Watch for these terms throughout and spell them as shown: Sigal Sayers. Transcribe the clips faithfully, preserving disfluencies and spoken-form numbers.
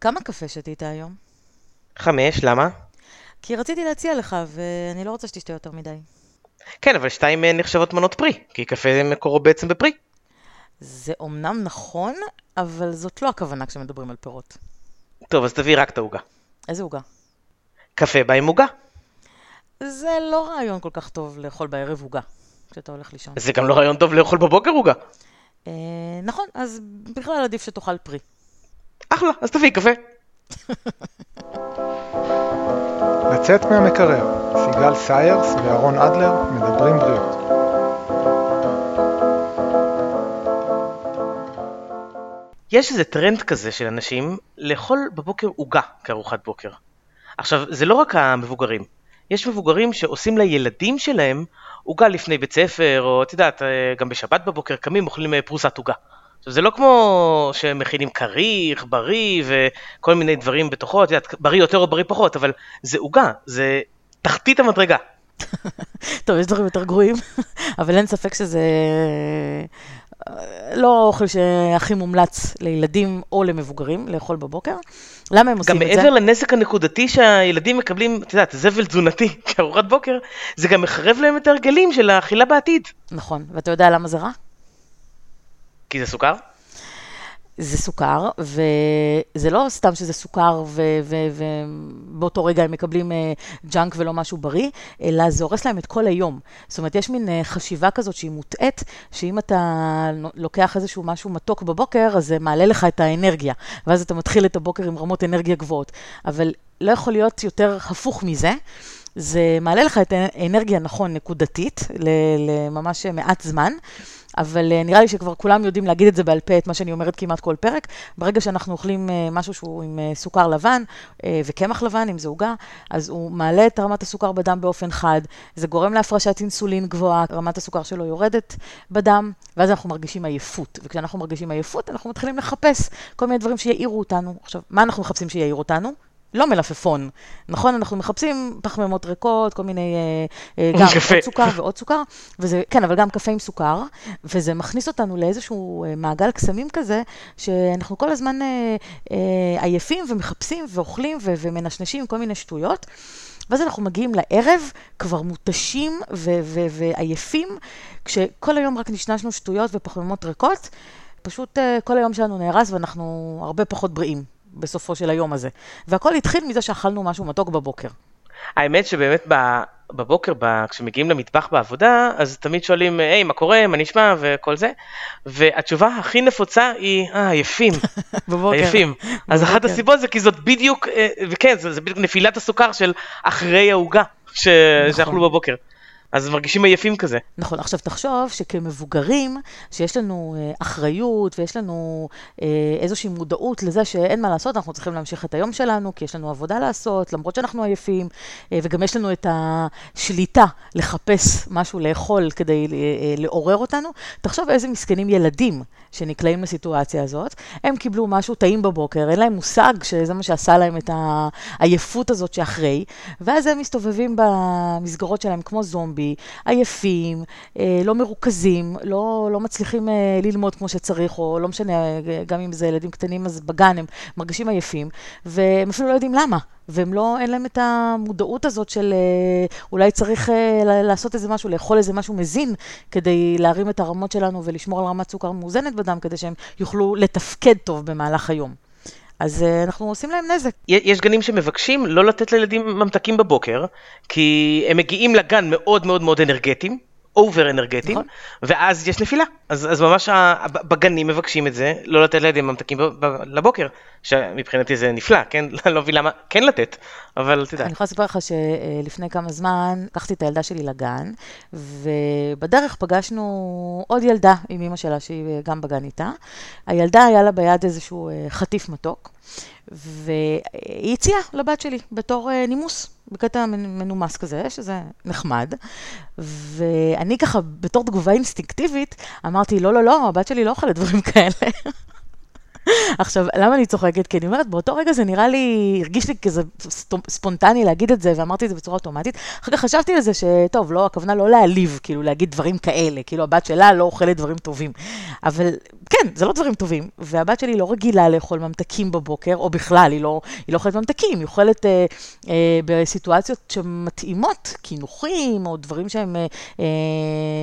כמה קפה שתית היום? חמש, למה? כי רציתי להציע לך, ואני לא רוצה שתשתה יותר מדי. כן, אבל שתיים נחשבות מנות פרי, כי קפה מקורו בעצם בפרי. זה אומנם נכון, אבל זאת לא הכוונה כשמדברים על פירות. טוב, אז תביא רק את העוגה. איזה עוגה? קפה בא עם עוגה. זה לא רעיון כל כך טוב לאכול בערב עוגה, כשאתה הולך לישון. זה גם לא רעיון טוב לאכול בבוקר עוגה. אה, נכון, אז בכלל עדיף שתאכל פרי. אחלה, אז תביא קפה. לצאת מהמקרר, סיגל סיירס ואהרון אדלר מדברים בריאות. יש איזה טרנד כזה של אנשים לאכול בבוקר עוגה כארוחת בוקר. עכשיו, זה לא רק המבוגרים. יש מבוגרים שעושים לילדים שלהם עוגה לפני בית ספר, או תדעת, גם בשבת בבוקר קמים אוכלים פרוסת עוגה. עכשיו, זה לא כמו שמכינים קריך, בריא וכל מיני דברים בתוכו, תדעת, בריא יותר או בריא פחות, אבל זה עוגה, זה תחתית המדרגה. טוב, יש דברים יותר גרועים, אבל אין ספק שזה לא אוכל שהכי מומלץ לילדים או למבוגרים לאכול בבוקר. למה הם עושים את זה? גם מעבר לנזק הנקודתי שהילדים מקבלים, אתה יודעת, זבל תזונתי כארוחת בוקר, זה גם מחרב להם את הרגלים של האכילה בעתיד. נכון, ואתה יודע למה זה רע? כי זה סוכר? זה סוכר, וזה לא סתם שזה סוכר, ובאותו רגע הם מקבלים ג'אנק ולא משהו בריא, אלא זה הורס להם את כל היום. זאת אומרת, יש מין חשיבה כזאת שהיא מוטעית, שאם אתה לוקח איזשהו משהו מתוק בבוקר, אז זה מעלה לך את האנרגיה, ואז אתה מתחיל את הבוקר עם רמות אנרגיה גבוהות. אבל לא יכול להיות יותר הפוך מזה, זה מעלה לך את האנרגיה, נכון, נקודתית, לממש מעט זמן, אבל נראה לי שכבר כולם יודעים להגיד את זה בעל פה, את מה שאני אומרת כמעט כל פרק. ברגע שאנחנו אוכלים משהו שהוא עם סוכר לבן וקמח לבן, אם זה עוגה, אז הוא מעלה את רמת הסוכר בדם באופן חד, זה גורם להפרשת אינסולין גבוהה, רמת הסוכר שלו יורדת בדם, ואז אנחנו מרגישים עייפות. וכשאנחנו מרגישים עייפות, אנחנו מתחילים לחפש כל מיני דברים שיעירו אותנו. עכשיו, מה אנחנו מחפשים שיעיר אותנו? לא מלפפון, נכון? אנחנו מחפשים פחמימות ריקות, כל מיני, גם עוד סוכר ועוד סוכר, וזה, כן, אבל גם קפה עם סוכר, וזה מכניס אותנו לאיזשהו מעגל קסמים כזה, שאנחנו כל הזמן עייפים ומחפשים ואוכלים ומנשנשים כל מיני שטויות, ואז אנחנו מגיעים לערב, כבר מותשים ועייפים, כשכל היום רק נשנשנו שטויות ופחמימות ריקות, פשוט כל היום שלנו נהרס ואנחנו הרבה פחות בריאים. בסופו של היום הזה. והכל התחיל מזה שאכלנו משהו מתוק בבוקר. האמת שבאמת בבוקר, כשמגיעים למטבח בעבודה, אז תמיד שואלים, היי, מה קורה, מה נשמע, וכל זה. והתשובה הכי נפוצה היא, אה, עייפים. בבוקר. עייפים. אז אחת הסיבות זה כי זאת בדיוק, וכן, זה בדיוק נפילת הסוכר של אחרי העוגה שאכלו בבוקר. אז מרגישים עייפים כזה. נכון, עכשיו תחשוב שכמבוגרים, שיש לנו אחריות ויש לנו איזושהי מודעות לזה שאין מה לעשות, אנחנו צריכים להמשיך את היום שלנו, כי יש לנו עבודה לעשות, למרות שאנחנו עייפים, וגם יש לנו את השליטה לחפש משהו לאכול כדי לעורר אותנו. תחשוב איזה מסכנים ילדים שנקלעים לסיטואציה הזאת, הם קיבלו משהו טעים בבוקר, אין להם מושג שזה מה שעשה להם את העייפות הזאת שאחרי, ואז הם מסתובבים במסגרות שלהם כמו זומבי, עייפים, לא מרוכזים, לא, לא מצליחים ללמוד כמו שצריך, או לא משנה, גם אם זה ילדים קטנים, אז בגן הם מרגישים עייפים, והם אפילו לא יודעים למה. והם לא, אין להם את המודעות הזאת של אולי צריך לעשות איזה משהו, לאכול איזה משהו מזין, כדי להרים את הרמות שלנו ולשמור על רמת סוכר מאוזנת בדם, כדי שהם יוכלו לתפקד טוב במהלך היום. אז אנחנו עושים להם נזק. יש גנים שמבקשים לא לתת לילדים ממתקים בבוקר, כי הם מגיעים לגן מאוד מאוד מאוד אנרגטיים, אובר אנרגטיים, נכון. ואז יש נפילה. אז, אז ממש בגנים מבקשים את זה, לא לתת לילדים ממתקים לבוקר, שמבחינתי זה נפלא, כן? לא מבין למה כן לתת, אבל תדע. אני יכולה לספר לך שלפני כמה זמן, לקחתי את הילדה שלי לגן, ובדרך פגשנו עוד ילדה עם אמא שלה, שהיא גם בגן איתה. הילדה היה לה ביד איזשהו חטיף מתוק, והיא הציעה לבת שלי בתור נימוס, בקטע מנומס כזה, שזה נחמד. ואני ככה, בתור תגובה אינסטינקטיבית, אמרתי, לא, לא, לא, הבת שלי לא אוכלת דברים כאלה. עכשיו, למה אני צוחקת? כי אני אומרת, באותו רגע זה נראה לי, הרגיש לי כזה ספונטני להגיד את זה, ואמרתי את זה בצורה אוטומטית. אחר כך חשבתי לזה שטוב, לא, הכוונה לא להעליב, כאילו להגיד דברים כאלה, כאילו הבת שלה לא אוכלת דברים טובים. אבל כן, זה לא דברים טובים, והבת שלי לא רגילה לאכול ממתקים בבוקר, או בכלל, היא לא, היא לא אוכלת ממתקים, היא אוכלת אה, אה, בסיטואציות שמתאימות, כינוכים, או דברים שהם אה, אה,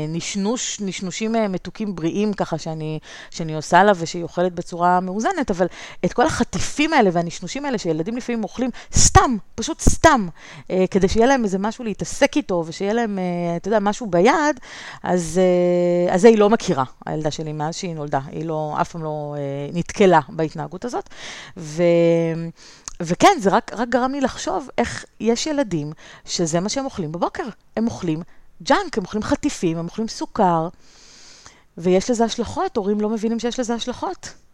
נשנוש, נשנושים אה, מתוקים בריאים, ככה שאני, שאני עושה לה, ושהיא אוכלת בצורה מאוזנת, אבל את כל החטיפים האלה והנשנושים האלה שילדים לפעמים אוכלים סתם, פשוט סתם, אה, כדי שיהיה להם איזה משהו להתעסק איתו, ושיהיה להם, אה, אתה יודע, משהו ביד, אז, אה, אז זה היא לא מכירה, הילדה שלי, מאז שהיא נולדה. היא לא, אף פעם לא אה, נתקלה בהתנהגות הזאת. ו... וכן, זה רק, רק גרם לי לחשוב איך יש ילדים שזה מה שהם אוכלים בבוקר. הם אוכלים ג'אנק, הם אוכלים חטיפים, הם אוכלים סוכר, ויש לזה השלכות. הורים לא מבינים שיש לזה השלכות.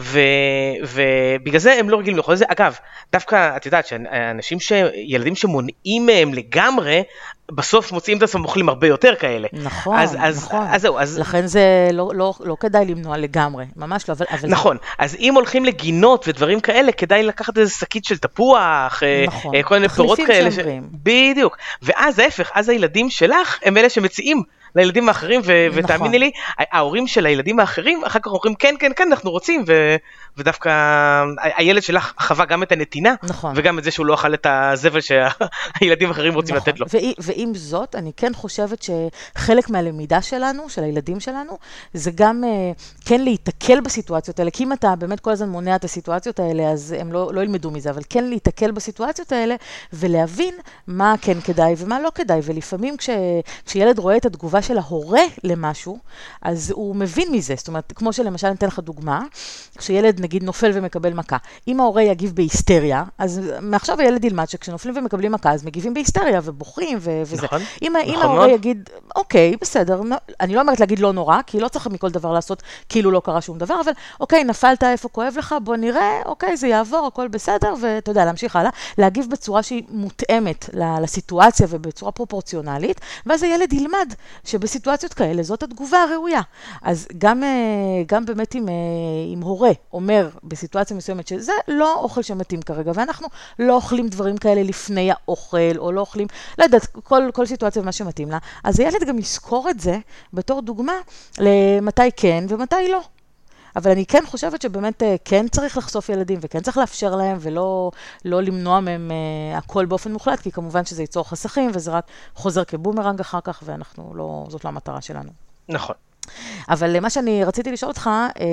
ו, ובגלל זה הם לא רגילים לאכול את זה. אגב, דווקא, את יודעת, שאנשים ש... ילדים שמונעים מהם לגמרי, בסוף מוצאים את עצמם אוכלים הרבה יותר כאלה. נכון, אז, אז, נכון. אז זהו, אז... לכן זה לא, לא, לא כדאי למנוע לגמרי, ממש לא, אבל... נכון, זה... אז אם הולכים לגינות ודברים כאלה, כדאי לקחת איזה שקית של תפוח, נכון, כל מיני פירות כאלה. ש... בדיוק. ואז ההפך, אז הילדים שלך הם אלה שמציעים לילדים האחרים, ו- נכון. ותאמיני לי, ההורים של הילדים האחרים, אחר כך אומרים, כן, כן, כן, אנחנו רוצים, ו- ודווקא הילד שלך חווה גם את הנתינה, נכון. וגם את זה שהוא לא אכל את הזבל שהילדים האחרים רוצים נכון. לתת לו. ו- ועם זאת, אני כן חושבת שחלק מהלמידה שלנו, של הילדים שלנו, זה גם כן להתקל בסיטואציות האלה, כי אם אתה באמת כל הזמן מונע את הסיטואציות האלה, אז הם לא, לא ילמדו מזה, אבל כן להתקל בסיטואציות האלה, ולהבין מה כן כדאי ומה לא כדאי, ולפעמים כש- כשילד רואה את התגובה של ההורה למשהו, אז הוא מבין מזה. זאת אומרת, כמו שלמשל, אני אתן לך דוגמה, כשילד נגיד נופל ומקבל מכה. אם ההורה יגיב בהיסטריה, אז מעכשיו הילד ילמד שכשנופלים ומקבלים מכה, אז מגיבים בהיסטריה ובוחרים ו- וזה. נכון, אם, נכון. אם ההורה יגיד, אוקיי, בסדר, אני לא אומרת להגיד לא נורא, כי לא צריך מכל דבר לעשות, כאילו לא קרה שום דבר, אבל אוקיי, נפלת, איפה כואב לך, בוא נראה, אוקיי, זה יעבור, הכל בסדר, ואתה יודע, להמשיך הלאה, להגיב בצורה שהיא מותאמת לסיטואציה ובצורה פרופורציונלית, ואז הילד ילמד שבסיטואציות כאלה, זאת התגובה הראויה. אז גם, גם באמת אם, אם הורה אומר בסיטואציה מסוימת שזה לא אוכל שמתאים כרגע, ואנחנו לא אוכלים דברים כאלה לפני האוכל, או לא אוכלים, לא יודעת, כל, כל סיטואציה ומה שמתאים לה. אז הילד גם יזכור את זה בתור דוגמה למתי כן ומתי לא. אבל אני כן חושבת שבאמת כן צריך לחשוף ילדים, וכן צריך לאפשר להם, ולא לא למנוע מהם הכל באופן מוחלט, כי כמובן שזה ייצור חסכים, וזה רק חוזר כבומרנג אחר כך, ואנחנו לא, זאת לא המטרה שלנו. נכון. אבל מה שאני רציתי לשאול אותך אה,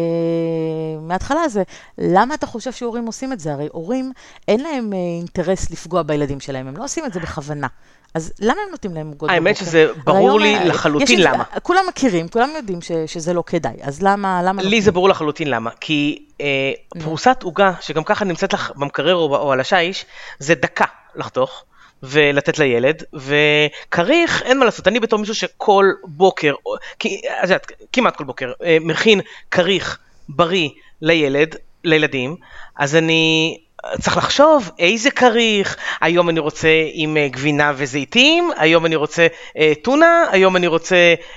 מההתחלה זה, למה אתה חושב שהורים עושים את זה? הרי הורים אין להם אינטרס לפגוע בילדים שלהם, הם לא עושים את זה בכוונה. אז למה הם נותנים להם גודל? האמת שזה ברור לי לחלוטין למה. כולם מכירים, כולם יודעים שזה לא כדאי, אז למה? לי זה ברור לחלוטין למה, כי פרוסת עוגה, שגם ככה נמצאת לך במקרר או על השיש, זה דקה לחתוך ולתת לילד, וכריך, אין מה לעשות, אני בתור מישהו שכל בוקר, כמעט כל בוקר, מכין כריך בריא לילד, לילדים, אז אני... צריך לחשוב איזה כריך, היום אני רוצה עם גבינה וזיתים, היום אני רוצה אה, טונה, היום אני רוצה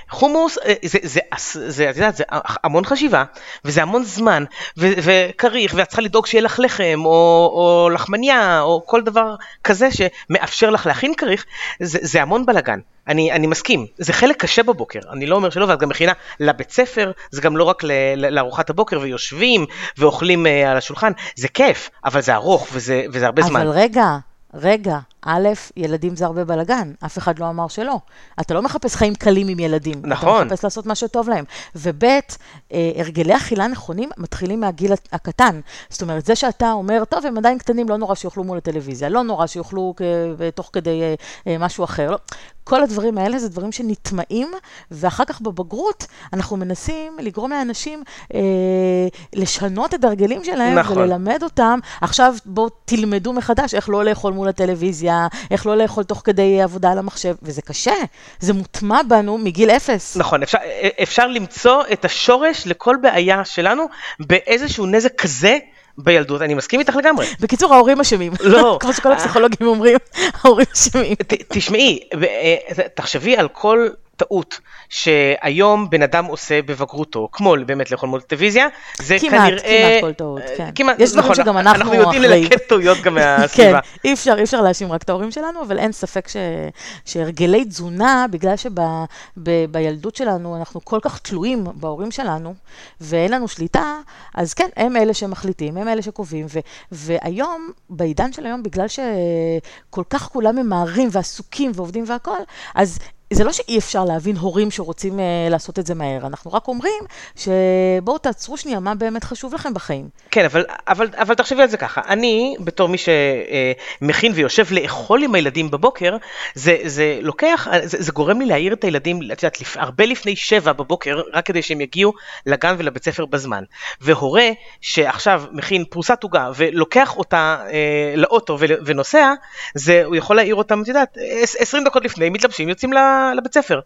חומוס, אה, זה, זה, זה, זה, את יודעת, זה המון חשיבה, וזה המון זמן, וכריך, ואת צריכה לדאוג שיהיה לך לחם, או, או לחמניה, או כל דבר כזה שמאפשר לך להכין כריך, זה, זה המון בלגן. אני, אני מסכים, זה חלק קשה בבוקר, אני לא אומר שלא, ואת גם מכינה לבית ספר, זה גם לא רק לארוחת הבוקר, ויושבים ואוכלים על השולחן, זה כיף, אבל זה ארוך וזה, וזה הרבה אבל זמן. אבל רגע, רגע, א', ילדים זה הרבה בלגן, אף אחד לא אמר שלא. אתה לא מחפש חיים קלים עם ילדים. נכון. אתה מחפש לעשות מה שטוב להם. וב', הרגלי אכילה נכונים מתחילים מהגיל הקטן. זאת אומרת, זה שאתה אומר, טוב, הם עדיין קטנים, לא נורא שיוכלו מול הטלוויזיה, לא נורא שיוכלו תוך כדי משהו אחר. כל הדברים האלה זה דברים שנטמעים, ואחר כך בבגרות אנחנו מנסים לגרום לאנשים אה, לשנות את הרגלים שלהם, נכון. וללמד אותם. עכשיו בואו תלמדו מחדש איך לא לאכול מול הטלוויזיה, איך לא לאכול תוך כדי עבודה על המחשב, וזה קשה, זה מוטמע בנו מגיל אפס. נכון, אפשר, אפשר למצוא את השורש לכל בעיה שלנו באיזשהו נזק כזה, בילדות, אני מסכים איתך לגמרי. בקיצור, ההורים אשמים. לא. כמו שכל הפסיכולוגים אומרים, ההורים אשמים. תשמעי, תחשבי על כל טעות שהיום בן אדם עושה בבגרותו, כמו באמת לאכול מול טלוויזיה, זה כנראה... כמעט, כמעט כל טעות, כן. יש דברים שגם אנחנו אחראים. אנחנו יודעים ללקט טעויות גם מהסביבה. כן, אי אפשר, אי אפשר להאשים רק את ההורים שלנו, אבל אין ספק שהרגלי תזונה, בגלל שבילדות שלנו אנחנו כל כך תלויים בהורים שלנו, ואין לנו שליטה, אז כן, הם אלה שמחליטים, הם אלה שקובעים, והיום, בעידן של היום, בגלל שכל כך כולם ממהרים ועסוקים ועובדים והכל, אז זה לא שאי אפשר להבין הורים שרוצים uh, לעשות את זה מהר. אנחנו רק אומרים שבואו תעצרו שנייה מה באמת חשוב לכם בחיים. כן, אבל, אבל, אבל תחשבי על זה ככה. אני, בתור מי שמכין ויושב לאכול עם הילדים בבוקר, זה, זה לוקח, זה, זה גורם לי להעיר את הילדים, את יודעת, הרבה לפני שבע בבוקר, רק כדי שהם יגיעו לגן ולבית ספר בזמן. והורה שעכשיו מכין פרוסת עוגה ולוקח אותה אה, לאוטו ונוסע, זה, הוא יכול להעיר אותם, את יודעת, עשרים דקות לפני, מתלבשים, יוצאים לה, לבית ספר.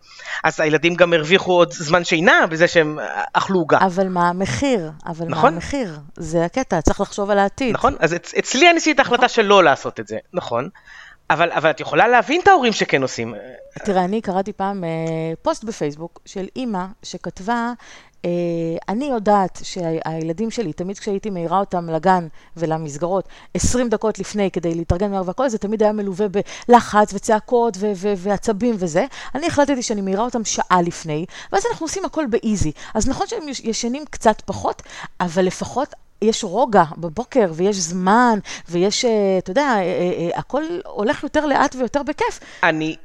אז הילדים גם הרוויחו עוד זמן שינה בזה שהם אכלו עוגה. אבל מה המחיר? אבל נכון? מה המחיר? זה הקטע, צריך לחשוב על העתיד. נכון, אז אצ- אצלי אני עשיתי את ההחלטה נכון? שלא לעשות את זה, נכון. אבל, אבל את יכולה להבין את ההורים שכן עושים. תראה, אני קראתי פעם אה, פוסט בפייסבוק של אימא שכתבה, אה, אני יודעת שהילדים שלי, תמיד כשהייתי מהירה אותם לגן ולמסגרות, עשרים דקות לפני כדי להתארגן מהר והכל, זה תמיד היה מלווה בלחץ וצעקות ו- ו- ועצבים וזה. אני החלטתי שאני מהירה אותם שעה לפני, ואז אנחנו עושים הכל באיזי. אז נכון שהם ישנים קצת פחות, אבל לפחות יש רוגע בבוקר, ויש זמן, ויש, אתה יודע, הכל הולך יותר לאט ויותר בכיף. אני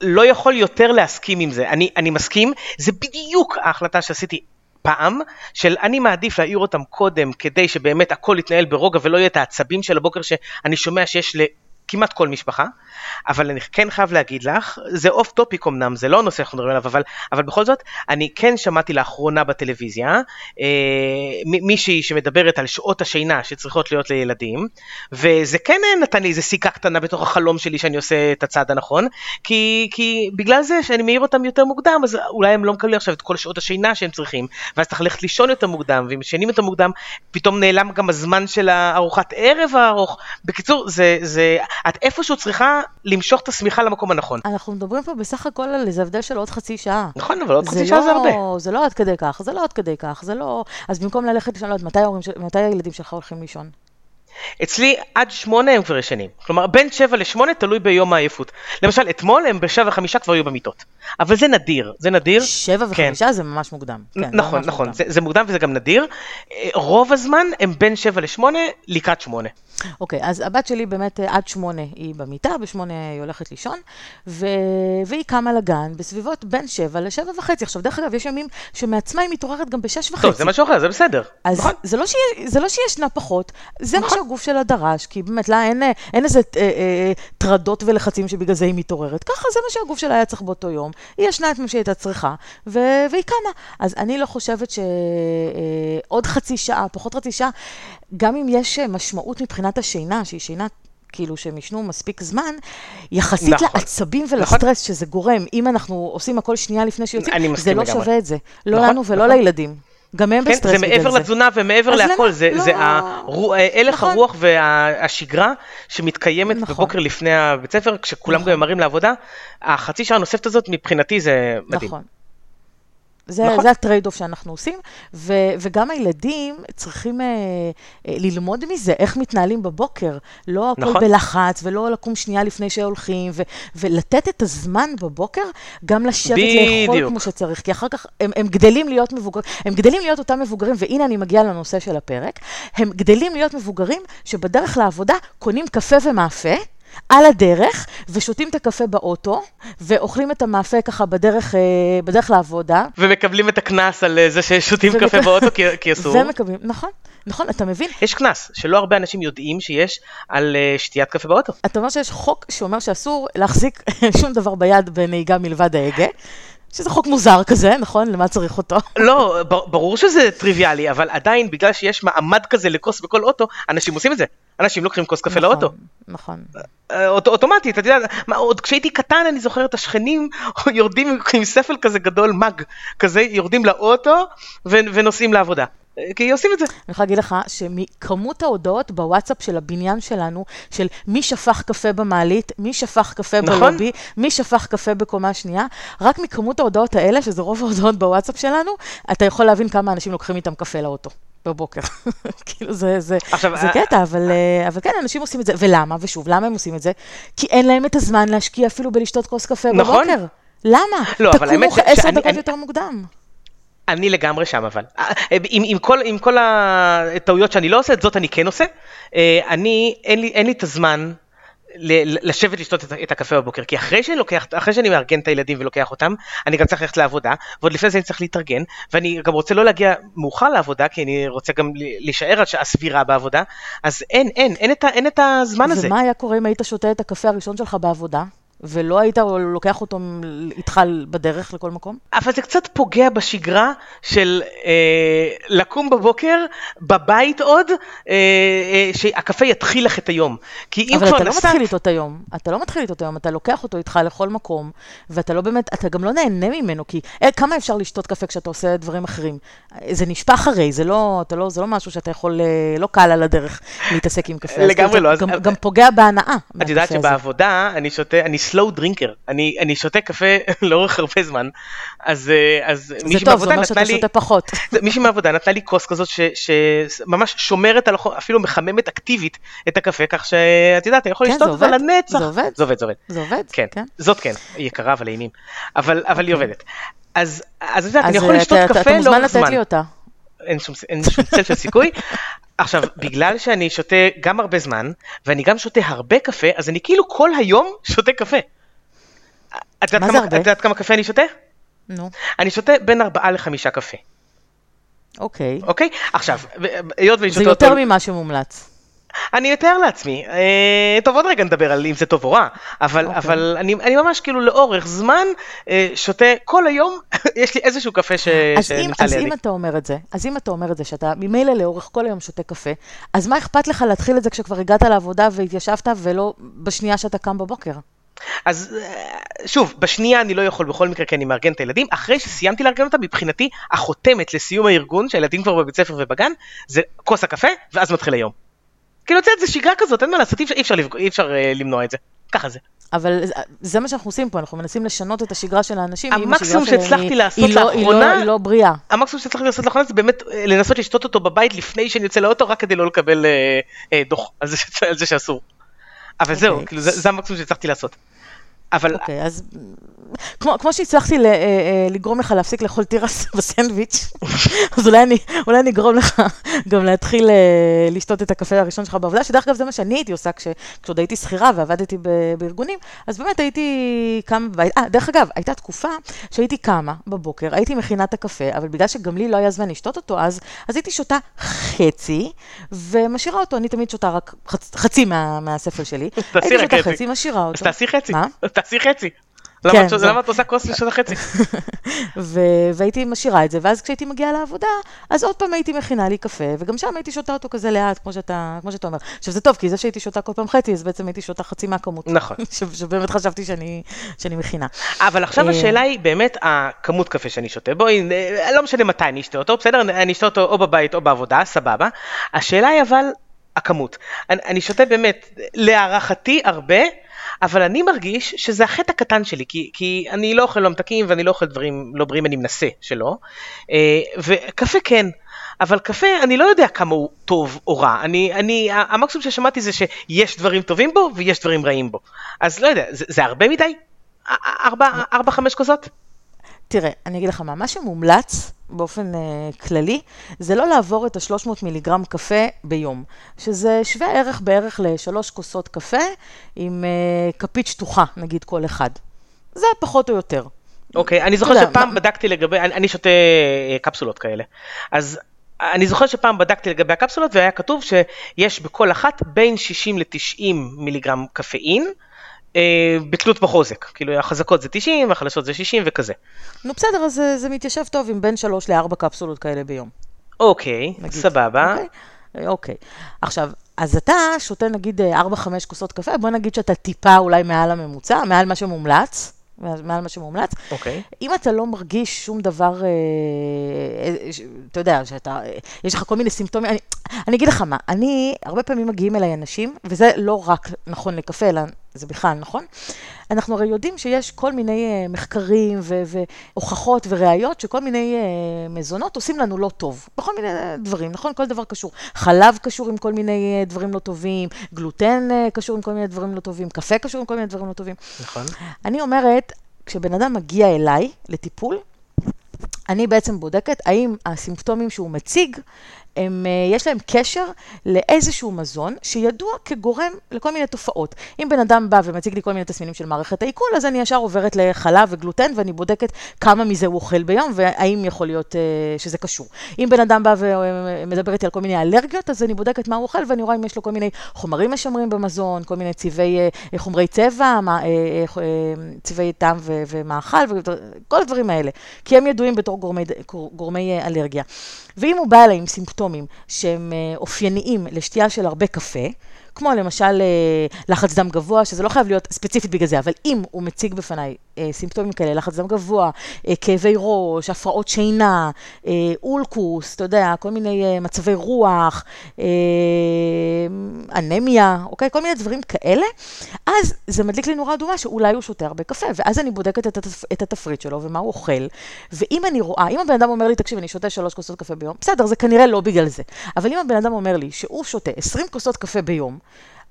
לא יכול יותר להסכים עם זה. אני, אני מסכים. זה בדיוק ההחלטה שעשיתי פעם, של אני מעדיף להעיר אותם קודם, כדי שבאמת הכל יתנהל ברוגע, ולא יהיה את העצבים של הבוקר שאני שומע שיש ל... כמעט כל משפחה, אבל אני כן חייב להגיד לך, זה אוף טופיק אמנם, זה לא נושא אנחנו מדברים עליו, אבל, אבל בכל זאת, אני כן שמעתי לאחרונה בטלוויזיה, אה, מישהי שמדברת על שעות השינה שצריכות להיות לילדים, וזה כן נתן לי איזו סיכה קטנה בתוך החלום שלי שאני עושה את הצעד הנכון, כי, כי בגלל זה שאני מעיר אותם יותר מוקדם, אז אולי הם לא מקבלים עכשיו את כל שעות השינה שהם צריכים, ואז צריך ללכת לישון יותר מוקדם, ואם שינים יותר מוקדם, פתאום נעלם גם הזמן של הארוחת ערב הארוך. בקיצור, זה, זה את איפשהו צריכה למשוך את השמיכה למקום הנכון. אנחנו מדברים פה בסך הכל על איזה הבדל של עוד חצי שעה. נכון, אבל עוד חצי שעה זה הרבה. זה לא עד כדי כך, זה לא עד כדי כך, זה לא... אז במקום ללכת לשאול, מתי הילדים שלך הולכים לישון? אצלי עד שמונה הם כבר ישנים. כלומר, בין שבע לשמונה תלוי ביום העייפות. למשל, אתמול הם בשבע וחמישה כבר היו במיטות. אבל זה נדיר, זה נדיר. שבע וחמישה זה ממש מוקדם. נכון, נכון, זה מוקדם וזה גם נדיר. רוב הזמן הם בין שבע לשמונה, לקראת שמונה. אוקיי, אז הבת שלי באמת עד שמונה היא במיטה, בשמונה היא הולכת לישון, והיא קמה לגן בסביבות בין שבע לשבע וחצי. עכשיו, דרך אגב, יש ימים שמעצמה היא מתעוררת גם בשש וחצי. טוב, זה משהו אחר, זה בסדר. אז זה לא שישנה פחות, זה מה שהגוף שלה דרש, כי באמת לה אין איזה טרדות ולחצים שבגלל זה היא מתעוררת. ככה זה מה שהגוף שלה היה צריך באותו יום. היא ישנה את מה שהיא הייתה צריכה, והיא קמה. אז אני לא חושבת שעוד חצי שעה, פחות חצי שעה, גם אם יש משמעות מבחינת השינה, שהיא שינה כאילו שהם ישנו מספיק זמן, יחסית נכון, לעצבים ולסטרס נכון. שזה גורם, אם אנחנו עושים הכל שנייה לפני שיוצאים, זה לא לגמרי. שווה את זה. לא נכון, לנו ולא נכון. לילדים. גם הם כן, בסטרס בגלל זה. זה מעבר לתזונה ומעבר להכל, זה, לא... זה הרוח, אלך נכון. הרוח והשגרה שמתקיימת נכון. בבוקר לפני הבית ספר, כשכולם נכון. גם אמרים לעבודה, החצי שעה הנוספת הזאת מבחינתי זה מדהים. נכון. זה, נכון. זה הטרייד אוף שאנחנו עושים, ו, וגם הילדים צריכים אה, אה, ללמוד מזה, איך מתנהלים בבוקר, לא הכל נכון. בלחץ, ולא לקום שנייה לפני שהולכים, ו, ולתת את הזמן בבוקר, גם לשבת בדיוק. לאכול כמו שצריך, כי אחר כך הם, הם גדלים להיות מבוגרים, הם גדלים להיות אותם מבוגרים, והנה אני מגיעה לנושא של הפרק, הם גדלים להיות מבוגרים שבדרך לעבודה קונים קפה ומאפה, על הדרך, ושותים את הקפה באוטו, ואוכלים את המאפה ככה בדרך, בדרך לעבודה. ומקבלים את הקנס על זה ששותים ומק... קפה באוטו כי, כי אסור. ומקבלים, נכון, נכון, אתה מבין? יש קנס, שלא הרבה אנשים יודעים שיש על שתיית קפה באוטו. אתה אומר שיש חוק שאומר שאסור להחזיק שום דבר ביד בנהיגה מלבד ההגה. שזה חוק מוזר כזה, נכון? למה צריך אותו? לא, ברור שזה טריוויאלי, אבל עדיין, בגלל שיש מעמד כזה לכוס בכל אוטו, אנשים עושים את זה. אנשים לוקחים כוס קפה לאוטו. נכון. אוטומטית, אתה יודע, עוד כשהייתי קטן, אני זוכר את השכנים יורדים עם ספל כזה גדול, מג, כזה, יורדים לאוטו ונוסעים לעבודה. כי עושים את זה. אני יכולה להגיד לך שמכמות ההודעות בוואטסאפ של הבניין שלנו, של מי שפך קפה במעלית, מי שפך קפה בלובי, מי שפך קפה בקומה שנייה, רק מכמות ההודעות האלה, שזה רוב ההודעות בוואטסאפ שלנו, אתה יכול להבין כמה אנשים לוקחים איתם קפה לאוטו בבוקר. כאילו זה, זה, זה קטע, אבל, אבל כן, אנשים עושים את זה. ולמה? ושוב, למה הם עושים את זה? כי אין להם את הזמן להשקיע אפילו בלשתות כוס קפה בבוקר. למה? תקומו עשר דקות יותר מוקדם. אני לגמרי שם, אבל עם, עם כל, עם כל הטעויות שאני לא עושה, את זאת אני כן עושה. אני, אין לי, אין לי את הזמן לשבת לשתות את הקפה בבוקר, כי אחרי שאני לוקח, אחרי שאני מארגן את הילדים ולוקח אותם, אני גם צריך ללכת לעבודה, ועוד לפני זה אני צריך להתארגן, ואני גם רוצה לא להגיע מאוחר לעבודה, כי אני רוצה גם להישאר עד שעה סבירה בעבודה, אז אין, אין, אין, אין את, אין את הזמן הזה. ומה היה קורה אם היית שותה את הקפה הראשון שלך בעבודה? ולא היית לוקח אותו איתך בדרך לכל מקום? אבל זה קצת פוגע בשגרה של אה, לקום בבוקר, בבית עוד, אה, אה, שהקפה יתחיל לך את היום. כי אם אבל אתה לא נסק... מתחיל איתו את היום, אתה לא מתחיל איתו את היום, אתה לוקח אותו איתך לכל מקום, ואתה לא באמת, אתה גם לא נהנה ממנו, כי אה, כמה אפשר לשתות קפה כשאתה עושה דברים אחרים? זה נשפך הרי, זה לא, אתה לא, זה לא משהו שאתה יכול, לא קל על הדרך להתעסק עם קפה. לגמרי לא. גם, אז... גם פוגע בהנאה. את יודעת שבעבודה אני שותה, אני slow drinker, אני, אני שותה קפה לאורך הרבה זמן, אז, אז מישהי מעבודה נתנה לי, מישהי מעבודה נתנה לי כוס כזאת ש, שממש שומרת, אפילו מחממת אקטיבית את הקפה, כך שאת יודעת, אני יכול לשתות את זה לנצח. זה עובד, זה עובד, זה עובד. כן, זאת כן, היא יקרה אבל אימים, אבל היא עובדת. אז את יודעת, אני יכול לשתות קפה לאורך זמן. אין שום, אין שום צל של סיכוי. עכשיו, בגלל שאני שותה גם הרבה זמן, ואני גם שותה הרבה קפה, אז אני כאילו כל היום שותה קפה. את יודעת כמה קפה אני שותה? נו. אני שותה בין ארבעה לחמישה קפה. אוקיי. אוקיי? עכשיו, היות ואני שותה... זה יותר ממה שמומלץ. אני אתאר לעצמי. טוב, עוד רגע נדבר על אם זה טוב או רע, אבל אני ממש כאילו לאורך זמן שותה, כל היום יש לי איזשהו קפה שנמצא לידי. אז אם אתה אומר את זה, אז אם אתה אומר את זה שאתה ממילא לאורך כל היום שותה קפה, אז מה אכפת לך להתחיל את זה כשכבר הגעת לעבודה והתיישבת ולא בשנייה שאתה קם בבוקר? אז שוב, בשנייה אני לא יכול בכל מקרה, כי אני מארגן את הילדים. אחרי שסיימתי לארגן אותה, מבחינתי החותמת לסיום הארגון, שהילדים כבר בבית ספר ובגן, זה כוס הקפה, ואז מתחיל היום. כאילו, את יודעת, זה שגרה כזאת, אין מה לעשות, אי אפשר למנוע את זה. ככה זה. אבל זה מה שאנחנו עושים פה, אנחנו מנסים לשנות את השגרה של האנשים. המקסימום שהצלחתי לעשות לאחרונה, היא לא בריאה. המקסימום שהצלחתי לעשות לאחרונה, זה באמת לנסות לשתות אותו בבית לפני שאני יוצא לאוטו, רק כדי לא לקבל דוח על זה שאסור. אבל זהו, זה המקסימום שהצלחתי לעשות. אוקיי, אז כמו שהצלחתי לגרום לך להפסיק לאכול תירס בסנדוויץ', אז אולי אני אגרום לך גם להתחיל לשתות את הקפה הראשון שלך בעבודה, שדרך אגב זה מה שאני הייתי עושה כשעוד הייתי שכירה ועבדתי בארגונים, אז באמת הייתי קמה בבית, אה, דרך אגב, הייתה תקופה שהייתי קמה בבוקר, הייתי מכינה את הקפה, אבל בגלל שגם לי לא היה זמן לשתות אותו אז, אז הייתי שותה חצי ומשאירה אותו, אני תמיד שותה רק חצי מהספר שלי, הייתי שותה חצי, משאירה אותו. תעשי חצי. למה את עושה כוס לשתות חצי? והייתי משאירה את זה, ואז כשהייתי מגיעה לעבודה, אז עוד פעם הייתי מכינה לי קפה, וגם שם הייתי שותה אותו כזה לאט, כמו שאתה אומר. עכשיו זה טוב, כי זה שהייתי שותה כל פעם חצי, אז בעצם הייתי שותה חצי מהכמות. נכון. שבאמת חשבתי שאני מכינה. אבל עכשיו השאלה היא באמת הכמות קפה שאני שותה. בואי, לא משנה מתי אני אשתה אותו, בסדר? אני אשתה אותו או בבית או בעבודה, סבבה. השאלה היא אבל הכמות. אני שותה באמת להערכתי הרבה, אבל אני מרגיש שזה החטא הקטן שלי, כי, כי אני לא אוכל לא מתקים, ואני לא אוכל דברים לא בריאים, אני מנסה שלא, וקפה כן, אבל קפה אני לא יודע כמה הוא טוב או רע, אני, אני, המקסימום ששמעתי זה שיש דברים טובים בו, ויש דברים רעים בו, אז לא יודע, זה, זה הרבה מדי, ארבע, ארבע, חמש כוסות? תראה, אני אגיד לך מה, מה שמומלץ באופן uh, כללי, זה לא לעבור את ה-שלוש מאות מיליגרם קפה ביום, שזה שווה ערך בערך לשלוש כוסות קפה עם uh, כפית שטוחה, נגיד כל אחד. זה פחות או יותר. אוקיי, אני זוכר שפעם בדקתי לגבי, אני שותה קפסולות כאלה, אז אני זוכר שפעם בדקתי לגבי הקפסולות, והיה כתוב שיש בכל אחת בין שישים לתשעים מיליגרם קפאין, בתלות בחוזק, כאילו החזקות זה תשעים, החלשות זה שישים וכזה. נו בסדר, אז זה, זה מתיישב טוב עם בין שלוש לארבע קפסולות כאלה ביום. אוקיי, נגיד. סבבה. אוקיי. אוקיי, עכשיו, אז אתה שותה נגיד ארבע חמש כוסות קפה, בוא נגיד שאתה טיפה אולי מעל הממוצע, מעל מה שמומלץ, מעל מה שמומלץ. אוקיי. אם אתה לא מרגיש שום דבר, אתה יודע, שאתה, יש לך כל מיני סימפטומים, אני, אני אגיד לך מה, אני, הרבה פעמים מגיעים אליי אנשים, וזה לא רק נכון לקפה, אלא זה בכלל נכון. אנחנו הרי יודעים שיש כל מיני מחקרים והוכחות וראיות שכל מיני מזונות עושים לנו לא טוב. בכל מיני דברים, נכון? כל דבר קשור. חלב קשור עם כל מיני דברים לא טובים, גלוטן קשור עם כל מיני דברים לא טובים, קפה קשור עם כל מיני דברים לא טובים. נכון. אני אומרת, כשבן אדם מגיע אליי לטיפול, אני בעצם בודקת האם הסימפטומים שהוא מציג, הם, יש להם קשר לאיזשהו מזון שידוע כגורם לכל מיני תופעות. אם בן אדם בא ומציג לי כל מיני תסמינים של מערכת העיכול, אז אני ישר עוברת לחלב וגלוטן, ואני בודקת כמה מזה הוא אוכל ביום, והאם יכול להיות שזה קשור. אם בן אדם בא ומדברת על כל מיני אלרגיות, אז אני בודקת מה הוא אוכל, ואני רואה אם יש לו כל מיני חומרים משמרים במזון, כל מיני צבעי, חומרי צבע, צבעי טעם ומאכל, וכל הדברים האלה, כי הם ידועים בתור גורמי, גורמי אלרגיה. ואם הוא בא אליי עם סימפטומים שהם אופייניים לשתייה של הרבה קפה, כמו למשל לחץ דם גבוה, שזה לא חייב להיות ספציפית בגלל זה, אבל אם הוא מציג בפניי סימפטומים כאלה, לחץ דם גבוה, כאבי ראש, הפרעות שינה, אולקוס, אתה יודע, כל מיני מצבי רוח, אנמיה, אוקיי? כל מיני דברים כאלה, אז זה מדליק לי נורה אדומה שאולי הוא שותה הרבה קפה, ואז אני בודקת את התפריט שלו ומה הוא אוכל, ואם אני רואה, אם הבן אדם אומר לי, תקשיב, אני שותה שלוש כוסות קפה ביום, בסדר, זה כנראה לא בגלל זה, אבל אם הבן אדם אומר לי שהוא שותה עשרים כוסות קפה ביום,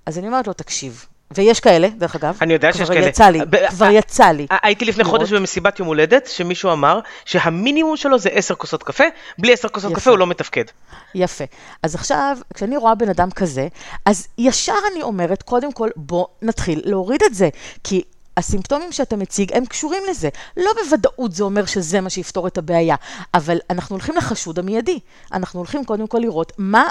אז אני אומרת לו, תקשיב. ויש כאלה, דרך אגב. אני יודע שיש כאלה. כבר יצא לי, כבר יצא לי. הייתי לפני חודש במסיבת יום הולדת, שמישהו אמר שהמינימום שלו זה עשר כוסות קפה, בלי עשר כוסות קפה הוא לא מתפקד. יפה. אז עכשיו, כשאני רואה בן אדם כזה, אז ישר אני אומרת, קודם כל, בוא נתחיל להוריד את זה, כי הסימפטומים שאתה מציג, הם קשורים לזה. לא בוודאות זה אומר שזה מה שיפתור את הבעיה, אבל אנחנו הולכים לחשוד המיידי. אנחנו הולכים קודם כל לראות מה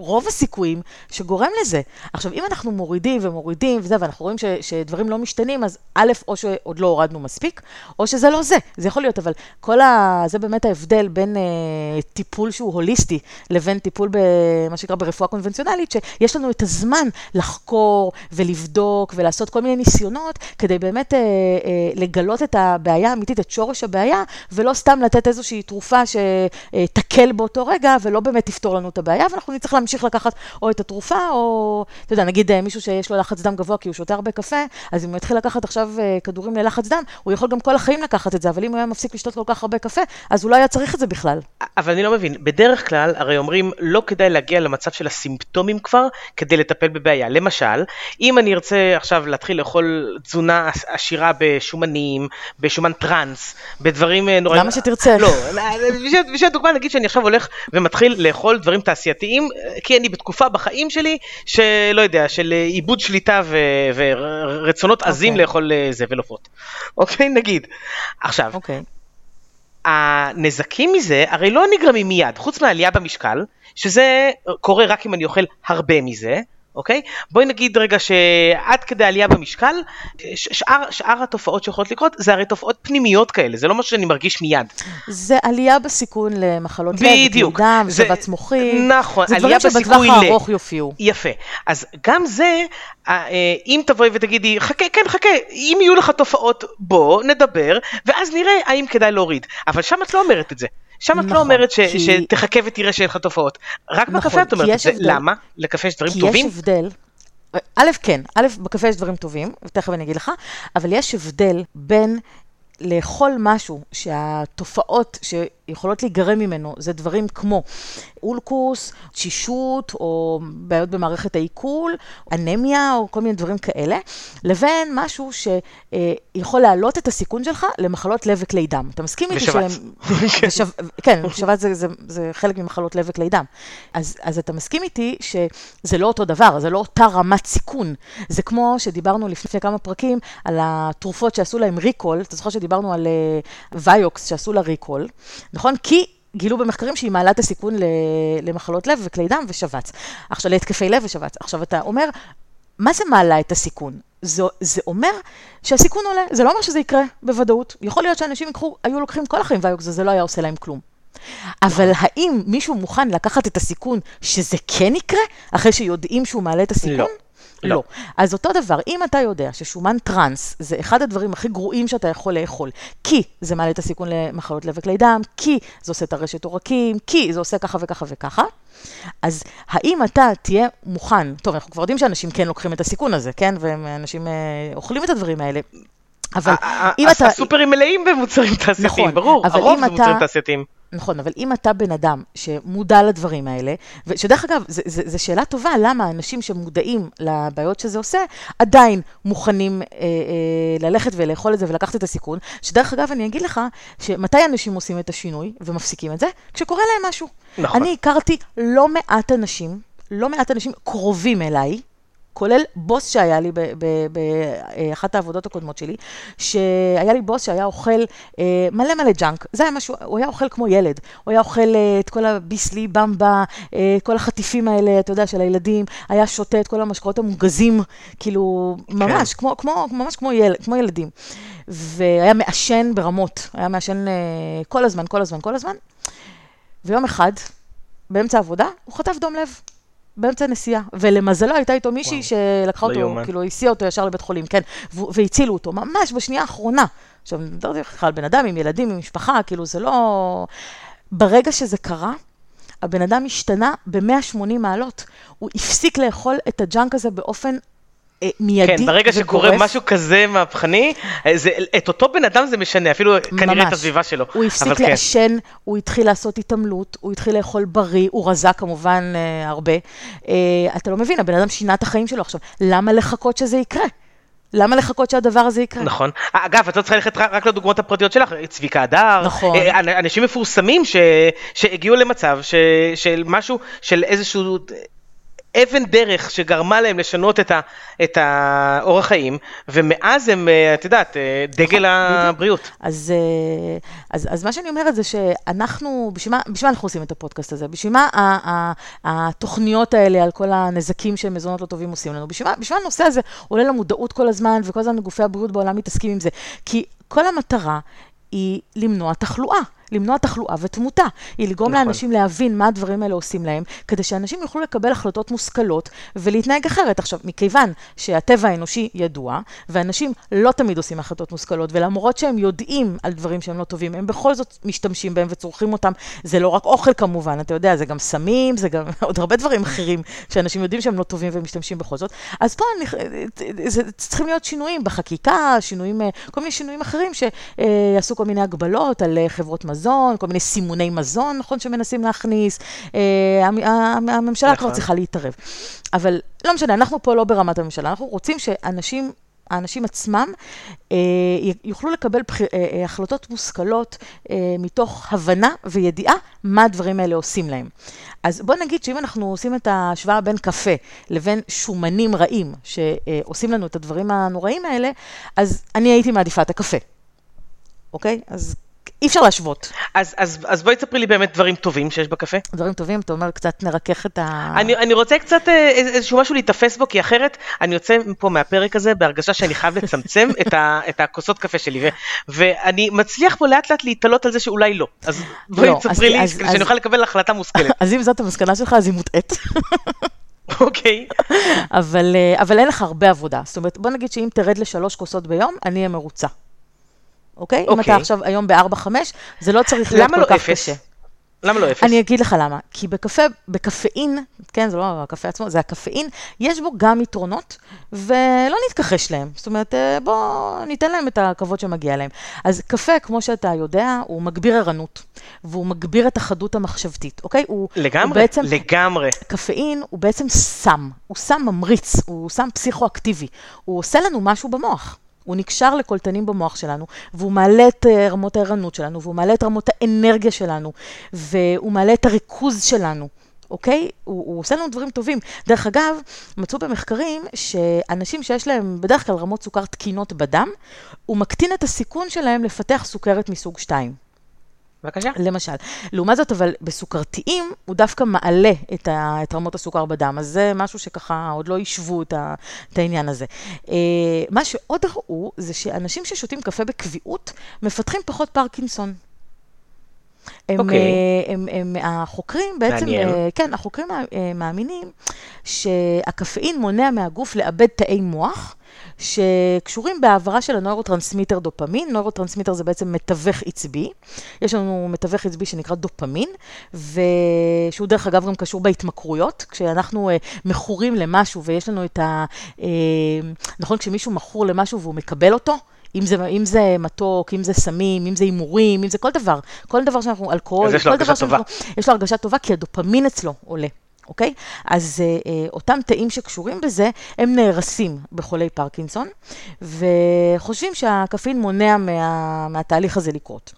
רוב הסיכויים שגורם לזה. עכשיו, אם אנחנו מורידים ומורידים וזה, ואנחנו רואים ש, שדברים לא משתנים, אז א', או שעוד לא הורדנו מספיק, או שזה לא זה. זה יכול להיות, אבל כל ה... זה באמת ההבדל בין אה, טיפול שהוא הוליסטי, לבין טיפול במה שקרה ברפואה קונבנציונלית, שיש לנו את הזמן לחקור ולבדוק ולעשות כל מיני ניסיונות, כדי באמת אה, אה, לגלות את הבעיה האמיתית, את שורש הבעיה, ולא סתם לתת איזושהי תרופה שתקל באותו רגע, ולא באמת תפתור לנו את הבעיה, ואנחנו נצטרך להמ ממשיך לקחת או את התרופה, או, אתה יודע, נגיד מישהו שיש לו לחץ דם גבוה כי הוא שותה הרבה קפה, אז אם הוא יתחיל לקחת עכשיו כדורים ללחץ דם, הוא יכול גם כל החיים לקחת את זה, אבל אם הוא היה מפסיק לשתות כל כך הרבה קפה, אז הוא לא היה צריך את זה בכלל. אבל אני לא מבין, בדרך כלל, הרי אומרים, לא כדאי להגיע למצב של הסימפטומים כבר, כדי לטפל בבעיה. למשל, אם אני ארצה עכשיו להתחיל לאכול תזונה עשירה בשומנים, בשומן טרנס, בדברים נוראים... למה שתרצה? לא, בשביל דוגמה, נגיד שאני עכשיו הולך ומתחיל לאכול דברים תעשייתיים, כי אני בתקופה בחיים שלי, שלא יודע, של איבוד שליטה ו... ורצונות עזים okay. לאכול זה ולופות. אוקיי, okay, נגיד. עכשיו, okay. הנזקים מזה הרי לא נגרמים מיד, חוץ מהעלייה במשקל, שזה קורה רק אם אני אוכל הרבה מזה, אוקיי? בואי נגיד רגע שעד כדי עלייה במשקל, שאר, שאר התופעות שיכולות לקרות, זה הרי תופעות פנימיות כאלה, זה לא משהו שאני מרגיש מיד. זה עלייה בסיכון למחלות לב, דם, שבץ מוחי. נכון, זה דברים שבטווח הארוך יופיעו. יפה, אז גם זה, אם תבואי ותגידי, חכה, כן, חכה, אם יהיו לך תופעות, בוא, נדבר, ואז נראה האם כדאי להוריד. אבל שם את לא אומרת את זה. שם את נכון, לא אומרת ש, כי... שתחכה ותראה שאין לך תופעות. רק נכון, בקפה את אומרת, זה, למה? לקפה יש דברים כי טובים? כי יש הבדל. א', כן, א', בקפה יש דברים טובים, ותכף אני אגיד לך, אבל יש הבדל בין לאכול משהו שהתופעות ש... יכולות להיגרם ממנו, זה דברים כמו אולקוס, תשישות או בעיות במערכת העיכול, אנמיה או כל מיני דברים כאלה, לבין משהו שיכול להעלות את הסיכון שלך למחלות לב וכלי דם. אתה מסכים איתי שלהם? ושבץ. כן, שבץ זה, זה, זה חלק ממחלות לב וכלי דם. אז, אז אתה מסכים איתי שזה לא אותו דבר, זה לא אותה רמת סיכון. זה כמו שדיברנו לפני כמה פרקים על התרופות שעשו להם ריקול, אתה זוכר שדיברנו על ויוקס שעשו לה ריקול, נכון? כי גילו במחקרים שהיא מעלה את הסיכון למחלות לב וכלי דם ושבץ. עכשיו, להתקפי לב ושבץ. עכשיו, אתה אומר, מה זה מעלה את הסיכון? זה, זה אומר שהסיכון עולה. זה לא אומר שזה יקרה בוודאות. יכול להיות שאנשים יקחו, היו לוקחים כל החיים ויוקס, זה לא היה עושה להם כלום. אבל האם מישהו מוכן לקחת את הסיכון שזה כן יקרה, אחרי שיודעים שהוא מעלה את הסיכון? לא. לא. לא. אז אותו דבר, אם אתה יודע ששומן טרנס זה אחד הדברים הכי גרועים שאתה יכול לאכול, כי זה מעלה את הסיכון למחלות לב וכלי דם, כי זה עושה את הרשת עורקים, כי זה עושה ככה וככה וככה, אז האם אתה תהיה מוכן, טוב, אנחנו כבר יודעים שאנשים כן לוקחים את הסיכון הזה, כן, ואנשים אה, אוכלים את הדברים האלה, אבל אם אתה... הסופרים מלאים במוצרים תעשייתיים, ברור, הרוב זה מוצרים תעשייתיים. נכון, אבל אם אתה בן אדם שמודע לדברים האלה, ושדרך אגב, זו שאלה טובה, למה אנשים שמודעים לבעיות שזה עושה, עדיין מוכנים אה, אה, ללכת ולאכול את זה ולקחת את הסיכון, שדרך אגב אני אגיד לך, שמתי אנשים עושים את השינוי ומפסיקים את זה? כשקורה להם משהו. נכון. אני הכרתי לא מעט אנשים, לא מעט אנשים קרובים אליי, כולל בוס שהיה לי באחת העבודות הקודמות שלי, שהיה לי בוס שהיה אוכל מלא מלא ג'אנק, זה היה משהו, הוא היה אוכל כמו ילד, הוא היה אוכל את כל הביסלי, במבה, כל החטיפים האלה, אתה יודע, של הילדים, היה שותה את כל המשקאות המוגזים, כאילו, ממש, כמו, כמו, ממש כמו ילד, כמו ילדים. והיה מאשן ברמות, היה מאשן כל הזמן, כל הזמן, כל הזמן. ויום אחד, באמצע העבודה, הוא חטף דום לב. באמצע נסיעה, ולמזלו הייתה איתו מישהי שלקחה אותו, כאילו הסיעה אותו ישר לבית חולים, כן, והצילו אותו, ממש בשנייה האחרונה. עכשיו, לא יודע איך, בן אדם עם ילדים, עם משפחה, כאילו זה לא... ברגע שזה קרה, הבן אדם השתנה ב-מאה ושמונים מעלות. הוא הפסיק לאכול את הג'אנק הזה באופן מיידי. כן, ברגע שקורה משהו כזה מהפכני, את אותו בן אדם זה משנה, אפילו כנראה את הסביבה שלו. הוא הפסיק לעשן, הוא התחיל לעשות התעמלות, הוא התחיל לאכול בריא, הוא רזה כמובן הרבה. אתה לא מבין, הבן אדם שינה את החיים שלו עכשיו. למה לחכות שזה יקרה? למה לחכות שהדבר הזה יקרה? נכון. אגב, את לא צריכה ללכת רק לדוגמאות הפרטיות שלך, צביקה הדר, נכון. אנשים מפורסמים שהגיעו למצב של משהו, של איזשהו... אבן דרך שגרמה להם לשנות את ה, את האורח חיים, ומאז הם, את יודעת, דגל הבריאות. אז, אז, אז מה שאני אומרת זה שאנחנו, בשביל מה, בשביל מה אנחנו עושים את הפודקאסט הזה? בשביל מה התוכניות האלה על כל הנזקים שמזונות לא טובים עושים לנו? בשביל מה, בשביל הנושא הזה עולה למודעות כל הזמן, וכל הזמן גופי הבריאות בעולם מתעסקים עם זה. כי כל המטרה היא למנוע תחלואה. למנוע תחלואה ותמותה, היא לגרום נכון. לאנשים להבין מה הדברים האלה עושים להם, כדי שאנשים יוכלו לקבל החלטות מושכלות ולהתנהג אחרת. עכשיו, מכיוון שהטבע האנושי ידוע, ואנשים לא תמיד עושים החלטות מושכלות, ולמרות שהם יודעים על דברים שהם לא טובים, הם בכל זאת משתמשים בהם וצורכים אותם. זה לא רק אוכל כמובן, אתה יודע, זה גם סמים, זה גם עוד הרבה דברים אחרים שאנשים יודעים שהם לא טובים ומשתמשים בכל זאת. אז פה צריכים להיות שינויים בחקיקה, שינויים, כל מיני שינויים אחרים שיעשו כל מיני הגבלות על חברות מזון. מזון, כל מיני סימוני מזון, נכון, שמנסים להכניס, הממשלה כבר צריכה להתערב. אבל לא משנה, אנחנו פה לא ברמת הממשלה, אנחנו רוצים שאנשים, האנשים עצמם, יוכלו לקבל החלטות מושכלות מתוך הבנה וידיעה מה הדברים האלה עושים להם. אז בוא נגיד שאם אנחנו עושים את ההשוואה בין קפה לבין שומנים רעים שעושים לנו את הדברים הנוראים האלה, אז אני הייתי מעדיפה את הקפה. אוקיי? אז אי אפשר להשוות. אז, אז, אז בואי תספרי לי באמת דברים טובים שיש בקפה. דברים טובים, אתה אומר, קצת נרכך את ה... אני, אני רוצה קצת איזשהו משהו להתאפס בו, כי אחרת אני יוצא פה מהפרק הזה בהרגשה שאני חייב לצמצם את, ה, את הכוסות קפה שלי, ו, ואני מצליח פה לאט לאט להתעלות על זה שאולי לא. אז בואי לא, תספרי לי, כדי שאני אוכל לקבל החלטה מושכלת. אז אם זאת המסקנה שלך, אז היא מוטעת. אוקיי. אבל, אבל אין לך הרבה עבודה. זאת אומרת, בוא נגיד שאם תרד לשלוש כוסות ביום, אני אהיה מרוצה. אוקיי? אם אתה עכשיו היום ב-ארבע חמש, זה לא צריך להיות כל כך קשה. למה לא אפס? אני אגיד לך למה. כי בקפה, בקפאין, כן, זה לא הקפה עצמו, זה הקפאין, יש בו גם יתרונות, ולא נתכחש להם. זאת אומרת, בוא ניתן להם את הכבוד שמגיע להם. אז קפה, כמו שאתה יודע, הוא מגביר ערנות, והוא מגביר את החדות המחשבתית, אוקיי? הוא, לגמרי, הוא בעצם, לגמרי. קפאין הוא בעצם סם, הוא סם ממריץ, הוא סם פסיכואקטיבי. הוא עושה לנו משהו במוח. הוא נקשר לקולטנים במוח שלנו, והוא מעלה את רמות הערנות שלנו, והוא מעלה את רמות האנרגיה שלנו, והוא מעלה את הריכוז שלנו, אוקיי? הוא, הוא עושה לנו דברים טובים. דרך אגב, מצאו במחקרים שאנשים שיש להם בדרך כלל רמות סוכר תקינות בדם, הוא מקטין את הסיכון שלהם לפתח סוכרת מסוג שתיים. בבקשה. למשל. לעומת זאת, אבל בסוכרתיים, הוא דווקא מעלה את, ה, את רמות הסוכר בדם. אז זה משהו שככה עוד לא ישבו את, ה, את העניין הזה. אה, מה שעוד ראו, זה שאנשים ששותים קפה בקביעות, מפתחים פחות פרקינסון. הם, okay. הם, הם, הם, החוקרים בעצם, כן, החוקרים מאמינים שהקפאין מונע מהגוף לאבד תאי מוח, שקשורים בהעברה של הנוירוטרנסמיטר דופמין. נוירוטרנסמיטר זה בעצם מתווך עצבי. יש לנו מתווך עצבי שנקרא דופמין, ושהוא דרך אגב גם קשור בהתמכרויות. כשאנחנו מכורים למשהו ויש לנו את ה... נכון, כשמישהו מכור למשהו והוא מקבל אותו, אם זה, אם זה מתוק, אם זה סמים, אם זה אימורים, אם זה כל דבר. כל דבר שאנחנו, אלכוהול, יש לו הרגשה טובה. יש לו הרגשה טובה כי הדופמין אצלו עולה. אוקיי? אז אה, אותם תאים שקשורים בזה, הם נהרסים בחולי פרקינסון, וחושבים שהקפאין מונע מה, מהתהליך הזה לקרות.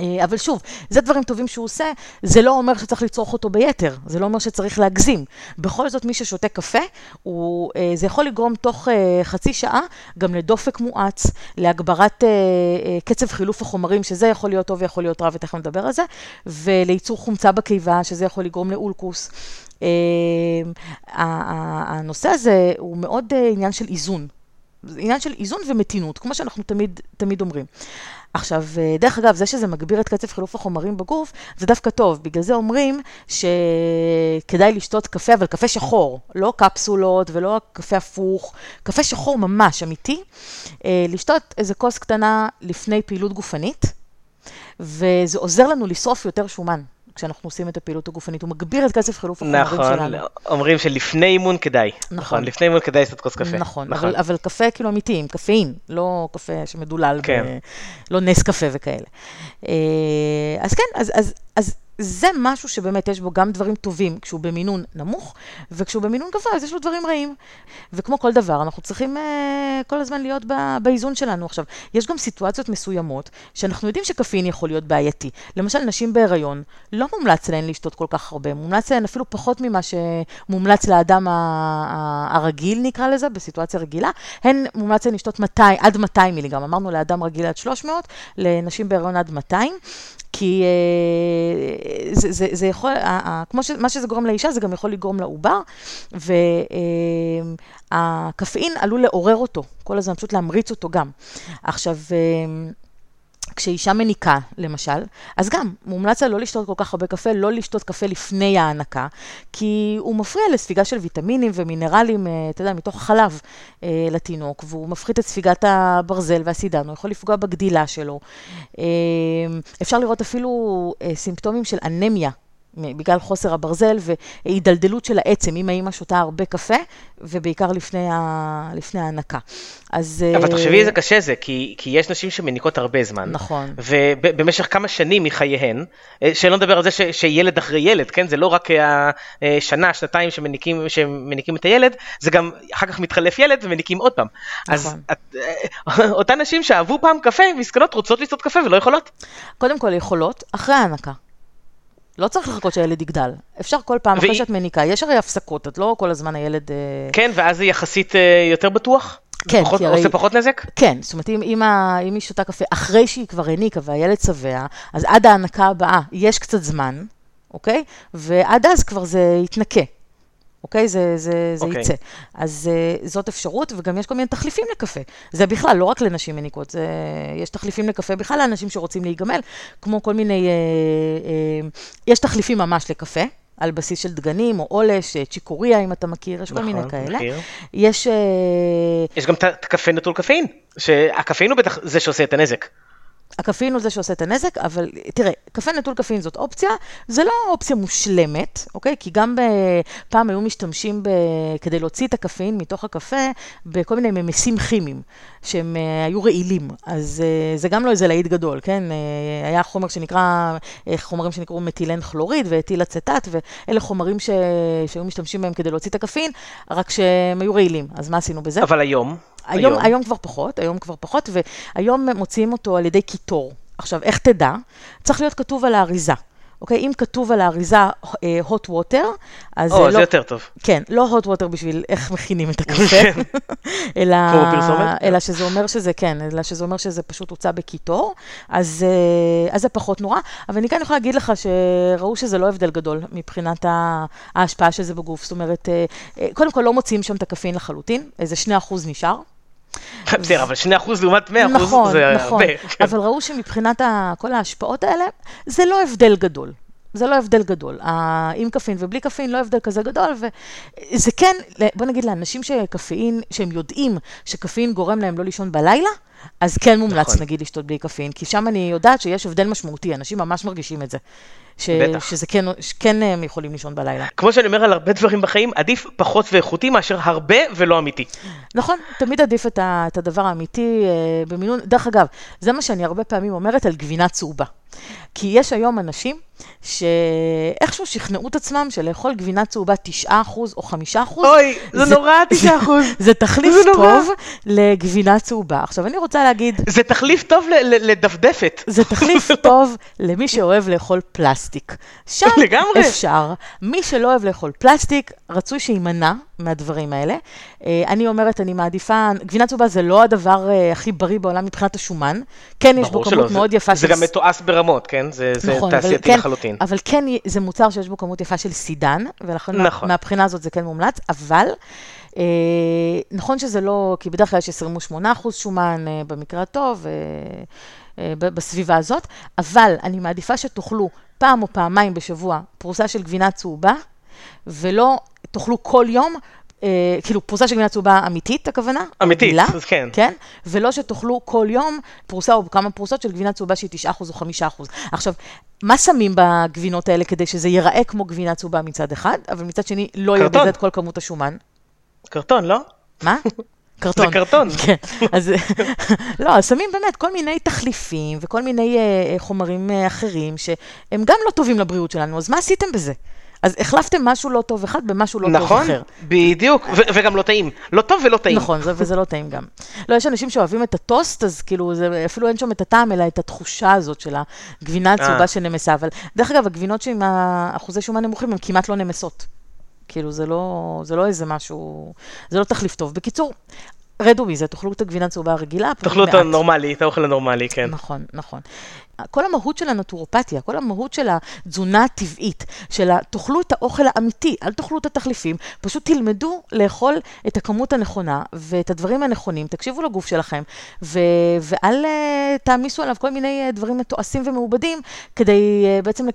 אה, אבל שוב, זה דברים טובים שהוא עושה, זה לא אומר שצריך לצרוך אותו ביתר, זה לא אומר שצריך להגזים. בכל זאת, מי ששותה קפה, הוא, אה, זה יכול לגרום תוך אה, חצי שעה, גם לדופק מואץ, להגברת אה, אה, קצב חילוף החומרים, שזה יכול להיות טוב ויכול להיות רע, ותכף נדבר על זה, ולייצור חומצה בקיבה, שזה יכול לגרום לאולקוס. אה, הנושא הזה הוא מאוד אה, עניין של איזון. עניין של איזון ומתינות, כמו שאנחנו תמיד, תמיד אומרים. עכשיו, דרך אגב, זה שזה מגביר את קצב חילוף החומרים בגוף, זה דווקא טוב. בגלל זה אומרים שכדאי לשתות קפה, אבל קפה שחור, לא קפסולות ולא קפה הפוך, קפה שחור ממש, אמיתי. לשתות איזה כוס קטנה לפני פעילות גופנית, וזה עוזר לנו לשרוף יותר שומן. כשאנחנו עושים את הפעילות הגופנית, הוא מגביר את קצב חילוף החומרים נכון, שלנו. נכון, אומרים שלפני אימון כדאי. נכון. נכון, לפני אימון כדאי לעשות כוס קפה. נכון, נכון. אבל, אבל קפה כאילו אמיתי, עם קפאין, לא קפה שמדולל, כן. ב... לא נס קפה וכאלה. אז כן, אז, אז, אז זה משהו שבאמת יש בו גם דברים טובים, כשהוא במינון נמוך, וכשהוא במינון גבוה, אז יש לו דברים רעים. וכמו כל דבר, אנחנו צריכים כל הזמן להיות באיזון שלנו. עכשיו, יש גם סיטואציות מסוימות, שאנחנו יודעים שקפאין יכול להיות בעייתי. למשל, נשים בהיריון, לא מומלץ להן לשתות כל כך הרבה, מומלץ להן אפילו פחות ממה שמומלץ לאדם הרגיל, נקרא לזה, בסיטואציה רגילה. הן מומלץ להן לשתות מאתיים, עד מאתיים מיליגרם. אמרנו לאדם רגיל עד שלוש מאות, לנשים בהיריון עד מאתיים. כי זה, זה, זה יכול, כמו ש, מה שזה גורם לאישה, זה גם יכול לגרום לעובר, והקפאין עלול לעורר אותו, כל הזמן פשוט להמריץ אותו גם. עכשיו, כשאישה מניקה, למשל, אז גם מומלץ לא לשתות כל כך הרבה קפה, לא לשתות קפה לפני ההנקה, כי הוא מפריע לספיגה של ויטמינים ומינרלים, אתה יודע, מתוך חלב לתינוק, והוא מפחית את ספיגת הברזל והסידן, הוא יכול לפגוע בגדילה שלו. אפשר לראות אפילו סימפטומים של אנמיה, בגלל חוסר הברזל והידלדלות של העצם, אם האמא שותה הרבה קפה, ובעיקר לפני, ה... לפני ההנקה. אז... אבל תחשבי איזה קשה זה, כי, כי יש נשים שמניקות הרבה זמן. נכון. ובמשך כמה שנים מחייהן, שלא נדבר על זה ש... שילד אחרי ילד, כן? זה לא רק השנה, שנתיים שמניקים, שמניקים את הילד, זה גם אחר כך מתחלף ילד ומניקים עוד פעם. נכון. אז אותן נשים שאהבו פעם קפה, מסכנות רוצות לשתות קפה ולא יכולות? קודם כל יכולות, אחרי ההנקה. לא צריך לחכות שהילד יגדל. אפשר כל פעם אחרי שאת מניקה. יש הרי הפסקות, את לא כל הזמן הילד... כן, ואז זה יחסית יותר בטוח? כן. זה עושה פחות נזק? כן, זאת אומרת, אם היא שותה קפה אחרי שהיא כבר הניקה והילד שבע, אז עד ההנקה הבאה יש קצת זמן, אוקיי? ועד אז כבר זה יתנקה. אוקיי? זה, זה, זה אוקיי. יצא. אז זאת אפשרות, וגם יש כל מיני תחליפים לקפה. זה בכלל, לא רק לנשים מניקות, זה, יש תחליפים לקפה בכלל לאנשים שרוצים להיגמל, כמו כל מיני, אה, אה, יש תחליפים ממש לקפה, על בסיס של דגנים, או עולש, צ'יקוריה, אם אתה מכיר, יש נכון, כל מיני כאלה. מכיר. יש... אה, יש גם את הקפה נטול קפאין, שהקפאין הוא בטח זה שעושה את הנזק. הקפין הוא זה שעושה את הנזק, אבל תראה, קפה נטול קפין זאת אופציה, זה לא אופציה מושלמת, אוקיי? כי גם פעם היו משתמשים ב... כדי להוציא את הקפין מתוך הקפה, בכל מיני ממסים כימיים, שהם היו רעילים, אז זה גם לא איזה להיט גדול, כן? היה חומר שנקרא, חומרים שנקראו מתילן כלוריד ואתיל אצטט, ואלה חומרים ש... שהיו משתמשים בהם כדי להוציא את הקפין, רק שהם היו רעילים, אז מה עשינו בזה? אבל היום... היום, היום. היום כבר פחות, היום כבר פחות, והיום מוציאים אותו על ידי קיטור. עכשיו, איך תדע? צריך להיות כתוב על האריזה. אוקיי? אם כתוב על האריזה hot water, אז oh, לא... זה יותר טוב. כן, לא hot water בשביל איך מכינים את הקפה, אלא, אלא שזה אומר שזה, כן, אלא שזה אומר שזה פשוט הוצא בקיטור, אז, אז זה פחות נורא, אבל אני כאן יכולה להגיד לך שראו שזה לא הבדל גדול מבחינת ההשפעה של זה בגוף, זאת אומרת, קודם כל לא מוצאים שם את הקפין לחלוטין, איזה שני אחוז נשאר, בסדר, אבל שני אחוז לעומת מאה אחוז זה הרבה. אבל ראו שמבחינת כל ההשפעות האלה, זה לא הבדל גדול. זה לא הבדל גדול. עם קפין ובלי קפין לא הבדל כזה גדול, וזה כן, בוא נגיד לאנשים שקפין, שהם יודעים שקפין גורם להם לא לישון בלילה, אז כן מומלץ נגיד לשתות בלי קפין, כי שם אני יודעת שיש הבדל משמעותי, אנשים ממש מרגישים את זה. ש... שזה כן, שכן הם יכולים לישון בלילה. כמו שאני אומר על הרבה דברים בחיים, עדיף פחות ואיכותי מאשר הרבה ולא אמיתי. נכון, תמיד עדיף את, ה... את הדבר האמיתי אה, במינון. דרך אגב, זה מה שאני הרבה פעמים אומרת על גבינה צהובה. כי יש היום אנשים שאיכשהו שכנעו את עצמם שלאכול גבינה צהובה תשעה אחוז או חמישה אחוז. אוי, זה, זה נורא תשעה אחוז. זה, זה תחליף זה טוב לגבינה צהובה. עכשיו אני רוצה להגיד... זה תחליף טוב ל- ל- לדפדפת. זה תחליף טוב למי שאוהב לאכול פלסטיק. שם לגמרי. אפשר. מי שלא אוהב לאכול פלסטיק, רצוי שימנע מהדברים האלה. אני אומרת, אני מעדיפה, גבינה צהובה זה לא הדבר הכי בריא בעולם מבחינת השומן. כן, יש בו כמות מאוד יפה. זה גם מתועש ברמות, כן? זה תעשייתי לחלוטין. אבל כן, זה מוצר שיש בו כמות יפה של סידן, ולכן מהבחינה הזאת זה כן מומלץ, אבל נכון שזה לא, כי בדרך כלל יש עשרים ושמונה אחוז שומן במקרה הטוב, בסביבה הזאת, אבל אני מעדיפה שתאכלו פעם או פעמיים בשבוע פרוסה של גבינה צהובה, ולא תאכלו כל יום, אה, כאילו פרוסה של גבינה צהובה אמיתית, הכוונה? אמיתית, מילה, אז כן. כן. ולא שתאכלו כל יום פרוסה או כמה פרוסות של גבינה צהובה שהיא תשעה אחוז או חמישה אחוז. עכשיו, מה שמים בגבינות האלה כדי שזה ייראה כמו גבינה צהובה מצד אחד, אבל מצד שני לא יהיה בזה את כל כמות השומן? קרטון, לא? מה? קרטון. זה קרטון. כן, אז לא, שמים באמת כל מיני תחליפים וכל מיני uh, חומרים uh, אחרים שהם גם לא טובים לבריאות שלנו, אז מה עשיתם בזה? אז החלפתם משהו לא טוב אחד במשהו לא נכון, טוב אחר. נכון, בדיוק, ו- וגם לא טעים. לא טוב ולא טעים. נכון, זה, וזה לא טעים גם. לא, יש אנשים שאוהבים את הטוסט, אז כאילו, זה, אפילו אין שם את הטעם, אלא את התחושה הזאת של הגבינה הצהובה שנמסה. אבל דרך אגב, הגבינות שעם האחוזי שומן נמוכים, הן כמעט לא נמסות. כאילו, זה לא, זה לא איזה משהו, זה לא תחליף טוב. בקיצור, רדו מזה, תאכלו את הגבינה הצהובה הרגילה. תאכלו את הנורמלי, את האוכל הנורמלי, כן. נכון, נכון. כל המהות של הנטורופתיה, כל המהות של התזונה הטבעית, של תאכלו את האוכל האמיתי, אל תאכלו את התחליפים, פשוט תלמדו לאכול את הכמות הנכונה ואת הדברים הנכונים, תקשיבו לגוף שלכם, ו- ואל תעמיסו עליו כל מיני דברים מתועשים ומעובדים, כדי בעצם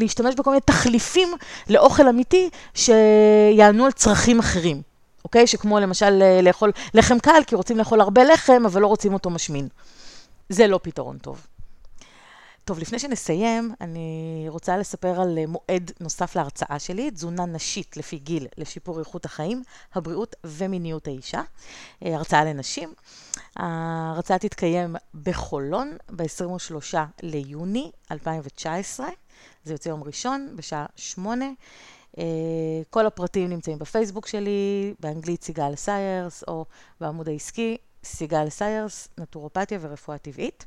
להשתמש בכל מיני תחליפים לאוכל אמיתי שיענו על צרכים אחרים. אוקיי? שכמו למשל לאכול לחם קל, כי רוצים לאכול הרבה לחם, אבל לא רוצים אותו משמין. זה לא פתרון טוב. טוב, לפני שנסיים, אני רוצה לספר על מועד נוסף להרצאה שלי, תזונה נשית לפי גיל לשיפור איכות החיים, הבריאות ומיניות האישה, הרצאה לנשים. ההרצאה תתקיים בחולון ב-עשרים ושלושה ליוני אלפיים תשע עשרה, זה יוצא יום ראשון בשעה שמונה. כל הפרטים נמצאים בפייסבוק שלי, באנגלית סיגל סיירס, או בעמוד העסקי, סיגל סיירס, נטורופתיה ורפואה טבעית.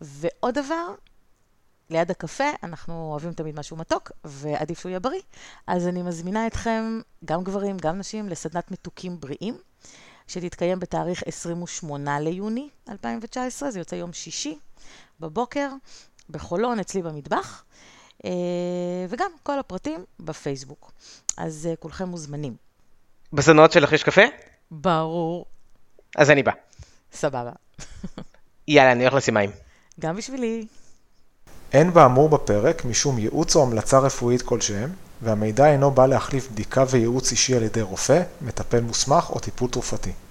ועוד דבר, ליד הקפה, אנחנו אוהבים תמיד משהו מתוק, ועדיף שהוא יהיה בריא, אז אני מזמינה אתכם, גם גברים, גם נשים, לסדנת מתוקים בריאים, שתתקיים בתאריך עשרים ושמונה ליוני אלפיים תשע עשרה, זה יוצא יום שישי, בבוקר, בחולון, אצלי במטבח, וגם כל הפרטים בפייסבוק. אז כולכם מוזמנים. בסדנאות שלך יש קפה? ברור. אז אני בא. סבבה. יאללה, אני הולך לשים מים. גם בשבילי. אין באמור בפרק משום ייעוץ או המלצה רפואית כלשהם, והמידע אינו בא להחליף בדיקה וייעוץ אישי על ידי רופא, מטפל מוסמך או טיפול תרופתי.